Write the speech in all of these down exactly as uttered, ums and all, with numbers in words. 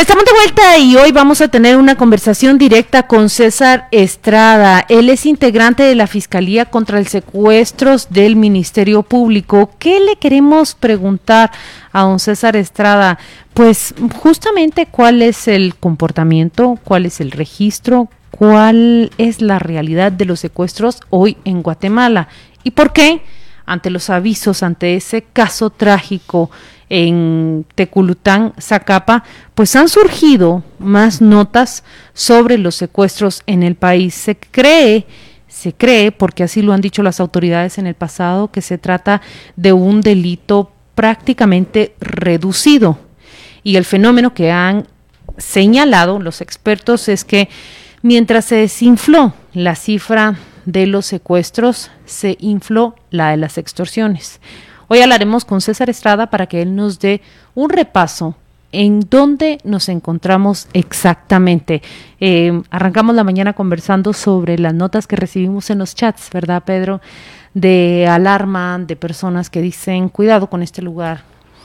Estamos de vuelta y hoy vamos a tener una conversación directa con César Estrada. Él es integrante de la Fiscalía contra el Secuestros del Ministerio Público. ¿Qué le queremos preguntar a don César Estrada? Pues justamente cuál es el comportamiento, cuál es el registro, cuál es la realidad de los secuestros hoy en Guatemala y por qué ante los avisos, ante ese caso trágico en Teculután, Zacapa, pues han surgido más notas sobre los secuestros en el país. Se cree, se cree, porque así lo han dicho las autoridades en el pasado, que se trata de un delito prácticamente reducido. Y el fenómeno que han señalado los expertos es que mientras se desinfló la cifra de los secuestros, se infló la de las extorsiones. Hoy hablaremos con César Estrada para que él nos dé un repaso en dónde nos encontramos exactamente. Eh, arrancamos la mañana conversando sobre las notas que recibimos en los chats, ¿verdad, Pedro? De alarma, de personas que dicen, cuidado con este lugar,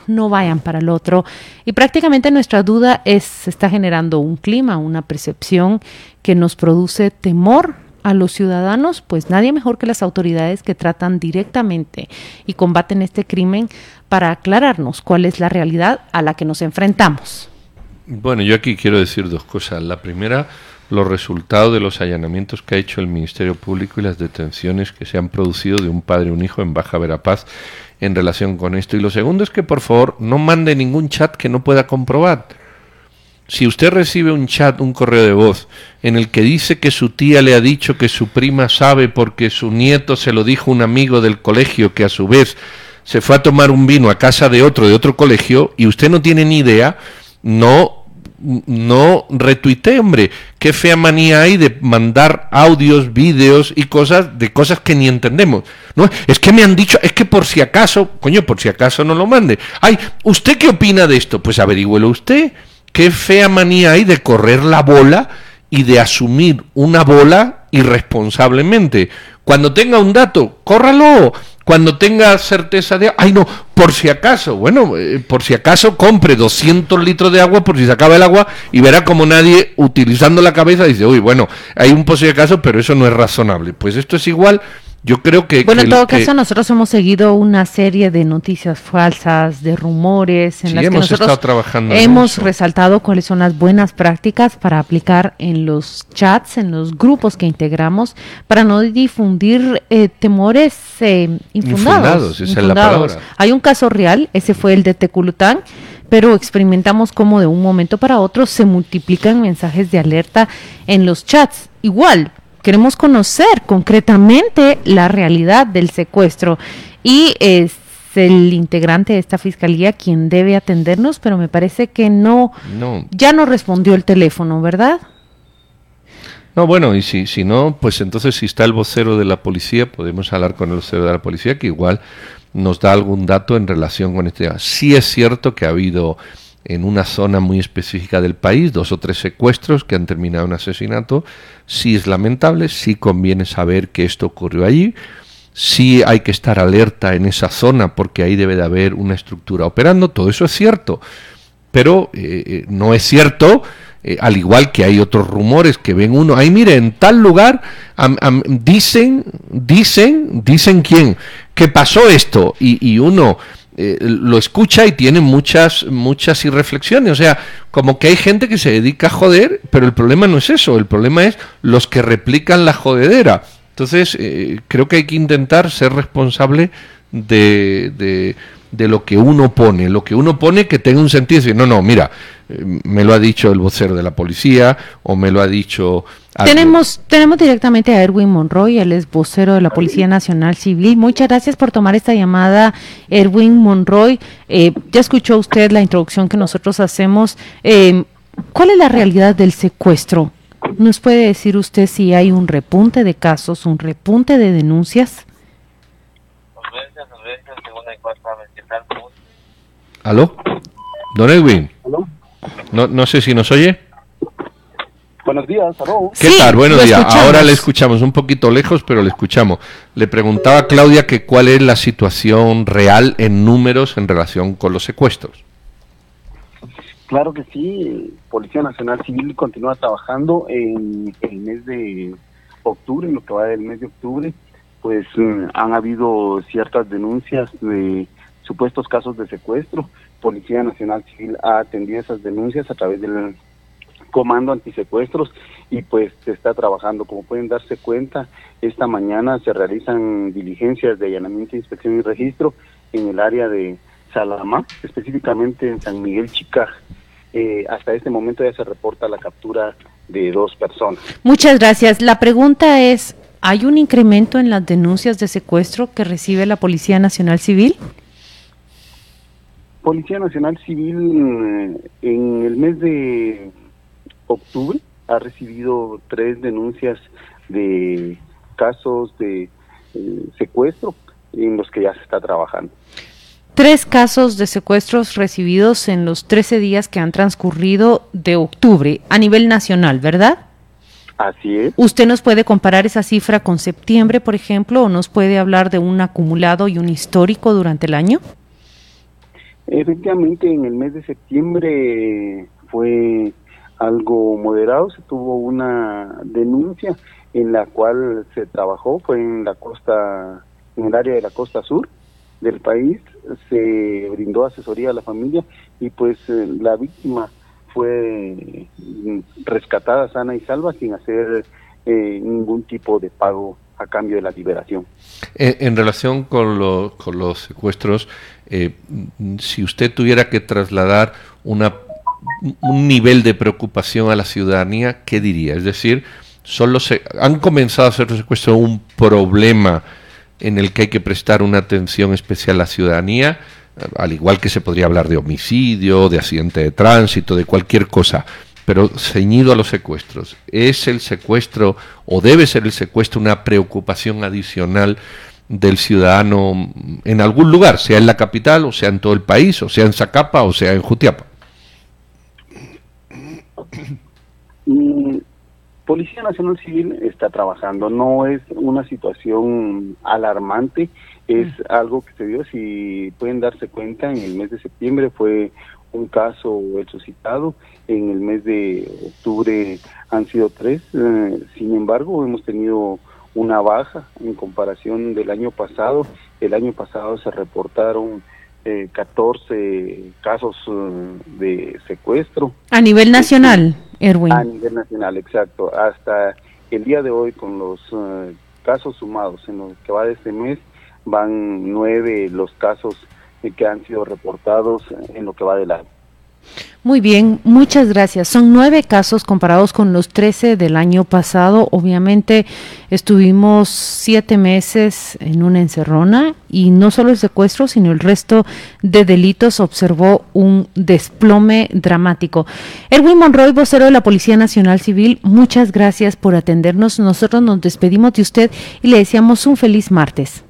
no vayan para el otro. Y prácticamente nuestra duda es, se está generando un clima, una percepción que nos produce temor a los ciudadanos, pues nadie mejor que las autoridades que tratan directamente y combaten este crimen para aclararnos cuál es la realidad a la que nos enfrentamos. Bueno, yo aquí quiero decir dos cosas. La primera, los resultados de los allanamientos que ha hecho el Ministerio Público y las detenciones que se han producido de un padre y un hijo en Baja Verapaz en relación con esto. Y lo segundo es que, por favor, no mande ningún chat que no pueda comprobar. Si usted recibe un chat, un correo de voz, en el que dice que su tía le ha dicho que su prima sabe porque su nieto se lo dijo un amigo del colegio que a su vez se fue a tomar un vino a casa de otro, de otro colegio, y usted no tiene ni idea, no, no retuitee, hombre. Qué fea manía hay de mandar audios, vídeos y cosas, de cosas que ni entendemos. No, es que me han dicho, es que por si acaso, coño, por si acaso no lo mande. Ay, ¿usted qué opina de esto? Pues averígüelo usted. Qué fea manía hay de correr la bola y de asumir una bola irresponsablemente. Cuando tenga un dato, córralo. Cuando tenga certeza de... Ay, no, por si acaso. Bueno, eh, por si acaso compre doscientos litros de agua por si se acaba el agua y verá como nadie, utilizando la cabeza, dice, uy, bueno, hay un por si acaso, pero eso no es razonable. Pues esto es igual... Yo creo que... Bueno, que en todo caso, que... nosotros hemos seguido una serie de noticias falsas, de rumores, en sí, las que nosotros trabajando hemos resaltado cuáles son las buenas prácticas para aplicar en los chats, en los grupos que integramos, para no difundir eh, temores eh, infundados. Infundados, esa es la palabra. Hay un caso real, ese fue el de Teculután, pero experimentamos cómo de un momento para otro se multiplican mensajes de alerta en los chats. Igual, queremos conocer concretamente la realidad del secuestro y es el integrante de esta fiscalía quien debe atendernos, pero me parece que no, no. ya no respondió el teléfono, ¿verdad? No, bueno, y si, si no, pues entonces si está el vocero de la policía, podemos hablar con el vocero de la policía que igual nos da algún dato en relación con este tema. Sí es cierto que ha habido en una zona muy específica del país, dos o tres secuestros que han terminado en asesinato. Sí es lamentable, sí conviene saber que esto ocurrió allí, sí hay que estar alerta en esa zona porque ahí debe de haber una estructura operando, todo eso es cierto, pero eh, no es cierto, eh, al igual que hay otros rumores que ven uno, ahí mire, en tal lugar am, am, dicen, dicen, dicen quién, que pasó esto, y, y uno... Eh, lo escucha y tiene muchas muchas irreflexiones, o sea, como que hay gente que se dedica a joder, pero el problema no es eso, el problema es los que replican la jodedera. Entonces eh, creo que hay que intentar ser responsable de, de, de lo que uno pone, lo que uno pone que tenga un sentido, decir, no, no, mira, eh, me lo ha dicho el vocero de la policía o me lo ha dicho... Tenemos tenemos directamente a Erwin Monroy, él es vocero de la Policía Nacional Civil. Muchas gracias por tomar esta llamada, Erwin Monroy. Eh, ya escuchó usted la introducción que nosotros hacemos. Eh, ¿Cuál es la realidad del secuestro? ¿Nos puede decir usted si hay un repunte de casos, un repunte de denuncias? ¿Aló? Don Erwin. ¿Aló? No, no sé si nos oye. Buenos días, ¿aló? ¿Qué sí, tal? Buenos días. Escuchamos. Ahora le escuchamos un poquito lejos, pero le escuchamos. Le preguntaba a Claudia que cuál es la situación real en números en relación con los secuestros. Claro que sí, Policía Nacional Civil continúa trabajando en el mes de octubre, en lo que va del mes de octubre, pues han habido ciertas denuncias de supuestos casos de secuestro. Policía Nacional Civil ha atendido esas denuncias a través del Comando Antisecuestros y pues se está trabajando. Como pueden darse cuenta, esta mañana se realizan diligencias de allanamiento, inspección y registro en el área de Salamá, específicamente en San Miguel Chicaj. Eh, hasta este momento ya se reporta la captura de dos personas. Muchas gracias. La pregunta es, ¿hay un incremento en las denuncias de secuestro que recibe la Policía Nacional Civil? Policía Nacional Civil en el mes de octubre ha recibido tres denuncias de casos de eh, secuestro en los que ya se está trabajando. Tres casos de secuestros recibidos en los trece días que han transcurrido de octubre a nivel nacional, ¿verdad? Así es. ¿Usted nos puede comparar esa cifra con septiembre, por ejemplo, o nos puede hablar de un acumulado y un histórico durante el año? Efectivamente, en el mes de septiembre fue algo moderado, se tuvo una denuncia en la cual se trabajó, fue en la costa, en el área de la costa sur del país, se brindó asesoría a la familia y pues eh, la víctima fue rescatada sana y salva sin hacer eh, ningún tipo de pago a cambio de la liberación. En, en relación con, lo, con los secuestros, eh, si usted tuviera que trasladar una un nivel de preocupación a la ciudadanía, ¿qué diría? Es decir, solo se, ¿han comenzado a hacer los secuestros un problema en el que hay que prestar una atención especial a la ciudadanía? Al igual que se podría hablar de homicidio, de accidente de tránsito, de cualquier cosa, pero ceñido a los secuestros. ¿Es el secuestro o debe ser el secuestro una preocupación adicional del ciudadano en algún lugar, sea en la capital o sea en todo el país, o sea en Zacapa o sea en Jutiapa? Y Policía Nacional Civil está trabajando, no es una situación alarmante, es algo que se dio, si pueden darse cuenta, en el mes de septiembre fue un caso suscitado, en el mes de octubre han sido tres, eh, sin embargo hemos tenido una baja en comparación del año pasado. El año pasado se reportaron Eh, catorce casos uh, de secuestro. A nivel nacional, Erwin. A nivel nacional, exacto. Hasta el día de hoy, con los uh, casos sumados en lo que va de este mes, van nueve los casos eh, que han sido reportados en lo que va del año. Muy bien, muchas gracias. Son nueve casos comparados con los trece del año pasado. Obviamente estuvimos siete meses en una encerrona y no solo el secuestro, sino el resto de delitos observó un desplome dramático. Erwin Monroy, vocero de la Policía Nacional Civil, muchas gracias por atendernos. Nosotros nos despedimos de usted y le deseamos un feliz martes.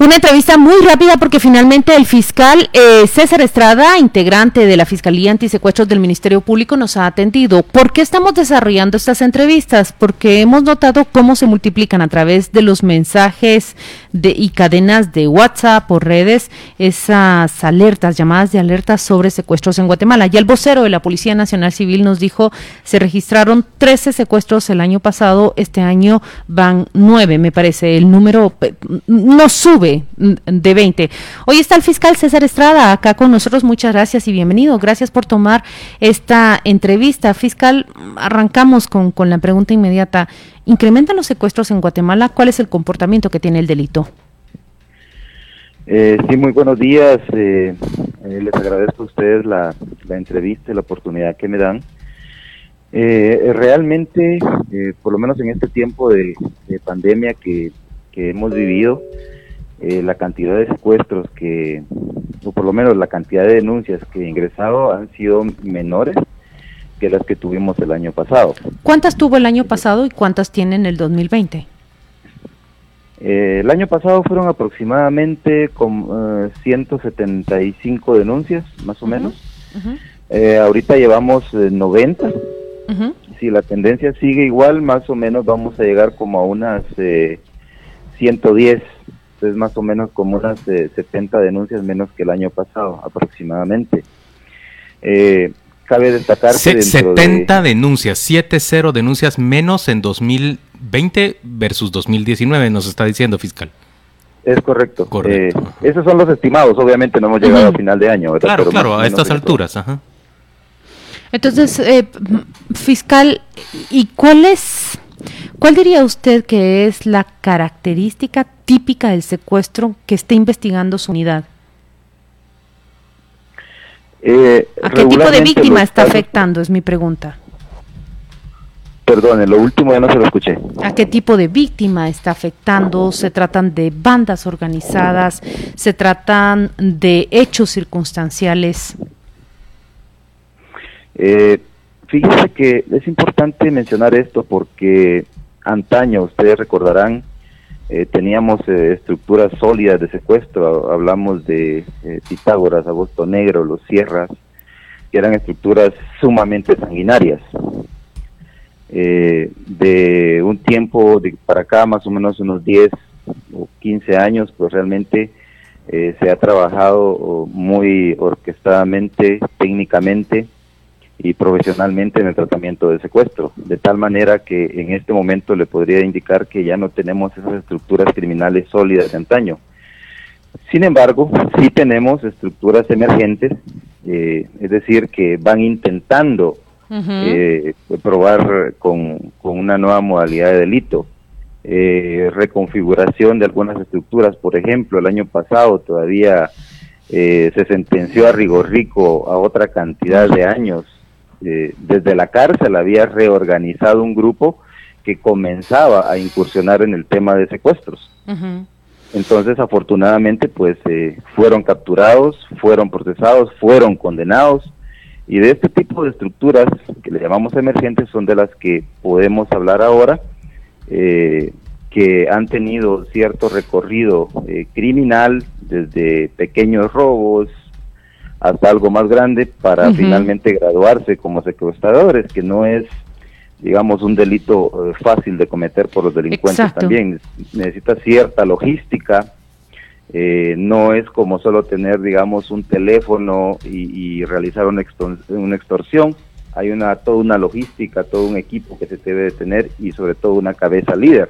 Una entrevista muy rápida porque finalmente el fiscal eh, César Estrada, integrante de la Fiscalía Antisecuestros del Ministerio Público, nos ha atendido. ¿Por qué estamos desarrollando estas entrevistas? Porque hemos notado cómo se multiplican a través de los mensajes de, y cadenas de WhatsApp o redes esas alertas, llamadas de alerta sobre secuestros en Guatemala. Ya el vocero de la Policía Nacional Civil nos dijo, se registraron trece secuestros el año pasado, este año van nueve, me parece, el número no sube de veinte. Hoy está el fiscal César Estrada acá con nosotros, muchas gracias y bienvenido, gracias por tomar esta entrevista. Fiscal, arrancamos con, con la pregunta inmediata, ¿incrementan los secuestros en Guatemala? ¿Cuál es el comportamiento que tiene el delito? Eh, sí, muy buenos días, eh, eh, les agradezco a ustedes la, la entrevista y la oportunidad que me dan. Eh, realmente, eh, por lo menos en este tiempo de, de pandemia que, que hemos vivido, Eh, la cantidad de secuestros que, o por lo menos la cantidad de denuncias que he ingresado han sido menores que las que tuvimos el año pasado. ¿Cuántas tuvo el año pasado y cuántas tiene en el dos mil veinte? Eh, el año pasado fueron aproximadamente con, eh, ciento setenta y cinco denuncias, más o uh-huh. menos. Uh-huh. Eh, ahorita llevamos eh, noventa. Uh-huh. Si la tendencia sigue igual, más o menos vamos a llegar como a unas eh, ciento diez. Entonces, más o menos como unas eh, setenta denuncias menos que el año pasado, aproximadamente. Eh, cabe destacar que dentro setenta de... denuncias, setenta denuncias menos en dos mil veinte versus dos mil diecinueve, nos está diciendo, fiscal. Es correcto. correcto. Eh, esos son los estimados, obviamente no hemos llegado uh-huh. a final de año. ¿Verdad? Claro, Pero claro, a estas alturas. Ajá. Entonces, eh, fiscal, ¿y cuál es, cuál diría usted que es la característica típica del secuestro que esté investigando su unidad? Eh, ¿A qué tipo de víctima está casos... afectando? Es mi pregunta. Perdone, lo último ya no se lo escuché. ¿A qué tipo de víctima está afectando? ¿Se tratan de bandas organizadas? ¿Se tratan de hechos circunstanciales? Eh, fíjese que es importante mencionar esto porque antaño, ustedes recordarán, eh, teníamos eh, estructuras sólidas de secuestro. Hablamos de eh, Pitágoras, Agosto Negro, Los Sierras, que eran estructuras sumamente sanguinarias. Eh, de un tiempo de para acá, más o menos unos diez o quince años, pues realmente eh, se ha trabajado muy orquestadamente, técnicamente y profesionalmente en el tratamiento del secuestro, de tal manera que en este momento le podría indicar que ya no tenemos esas estructuras criminales sólidas de antaño. Sin embargo, sí tenemos estructuras emergentes, eh, es decir, que van intentando Uh-huh. Eh, probar con, con una nueva modalidad de delito, eh, reconfiguración de algunas estructuras. Por ejemplo, el año pasado todavía eh, se sentenció a Rigorrico a otra cantidad de años. Eh, desde la cárcel había reorganizado un grupo que comenzaba a incursionar en el tema de secuestros. Uh-huh. Entonces, afortunadamente, pues eh, fueron capturados, fueron procesados, fueron condenados. Y de este tipo de estructuras, que le llamamos emergentes, son de las que podemos hablar ahora, eh, que han tenido cierto recorrido eh, criminal, desde pequeños robos hasta algo más grande, para uh-huh. finalmente graduarse como secuestradores, que no es, digamos, un delito eh, fácil de cometer por los delincuentes. Exacto. También necesita cierta logística. Eh, no es como solo tener, digamos, un teléfono y, y realizar una extorsión. Hay una toda una logística, todo un equipo que se debe de tener y sobre todo una cabeza líder.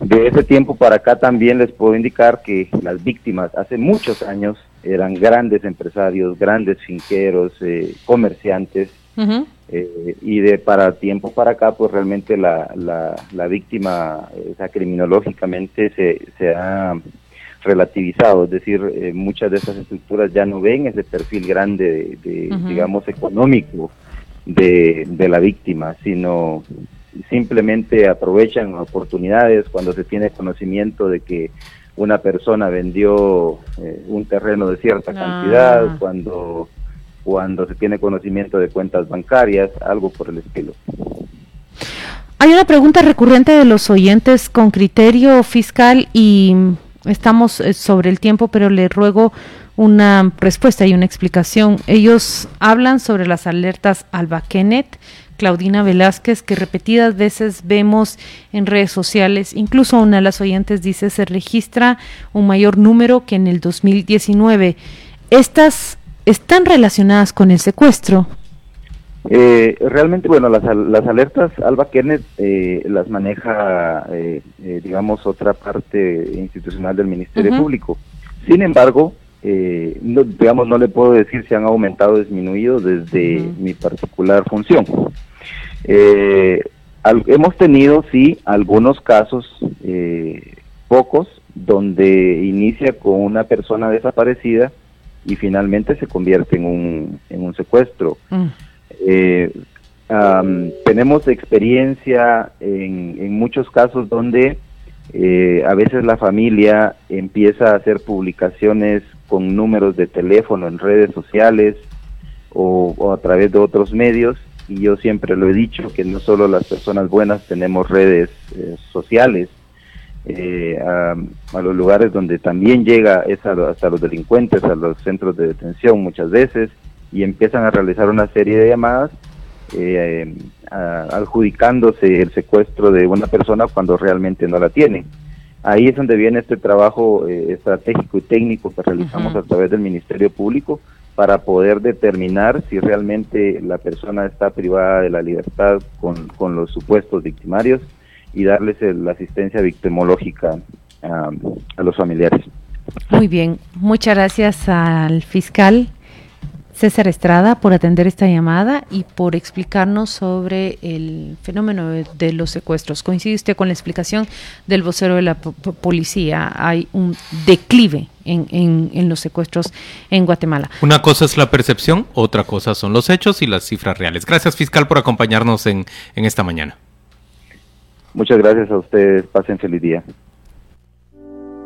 De ese tiempo para acá también les puedo indicar que las víctimas hace muchos años eran grandes empresarios, grandes finqueros, eh, comerciantes. Uh-huh. Eh, y de para tiempo para acá, pues realmente la, la, la víctima, o sea, criminológicamente se, se ha... relativizado, es decir, eh, muchas de esas estructuras ya no ven ese perfil grande de, de uh-huh. digamos, económico de, de la víctima, sino simplemente aprovechan oportunidades cuando se tiene conocimiento de que una persona vendió eh, un terreno de cierta ah. cantidad, cuando, cuando se tiene conocimiento de cuentas bancarias, algo por el estilo. Hay una pregunta recurrente de los oyentes con criterio fiscal y... Estamos sobre el tiempo, pero le ruego una respuesta y una explicación. Ellos hablan sobre las alertas Alba Keneth, Claudina Velázquez, que repetidas veces vemos en redes sociales. Incluso una de las oyentes dice, se registra un mayor número que en el dos mil diecinueve. ¿Estas están relacionadas con el secuestro? Eh, realmente, bueno, las, las alertas Alba Keneth eh, las maneja, eh, eh, digamos, otra parte institucional del Ministerio uh-huh. Público. Sin embargo, eh, no, digamos, no le puedo decir si han aumentado o disminuido desde uh-huh. mi particular función. Eh, al, hemos tenido, sí, algunos casos, eh, pocos, donde inicia con una persona desaparecida y finalmente se convierte en un, en un secuestro. Uh-huh. Eh, um, tenemos experiencia en, en muchos casos donde eh, a veces la familia empieza a hacer publicaciones con números de teléfono en redes sociales o, o a través de otros medios, y yo siempre lo he dicho que no solo las personas buenas tenemos redes eh, sociales, eh, a, a los lugares donde también llega es a, hasta los delincuentes, a los centros de detención muchas veces, y empiezan a realizar una serie de llamadas eh, a, adjudicándose el secuestro de una persona cuando realmente no la tienen. Ahí es donde viene este trabajo eh, estratégico y técnico que realizamos uh-huh. a través del Ministerio Público, para poder determinar si realmente la persona está privada de la libertad con, con los supuestos victimarios y darles el, la asistencia victimológica um, a los familiares. Muy bien, muchas gracias al fiscal César Estrada por atender esta llamada y por explicarnos sobre el fenómeno de, de los secuestros. ¿Coincide usted con la explicación del vocero de la po- policía? Hay un declive en, en, en los secuestros en Guatemala. Una cosa es la percepción, otra cosa son los hechos y las cifras reales. Gracias, fiscal, por acompañarnos en, en esta mañana. Muchas gracias a ustedes. Pasen feliz día.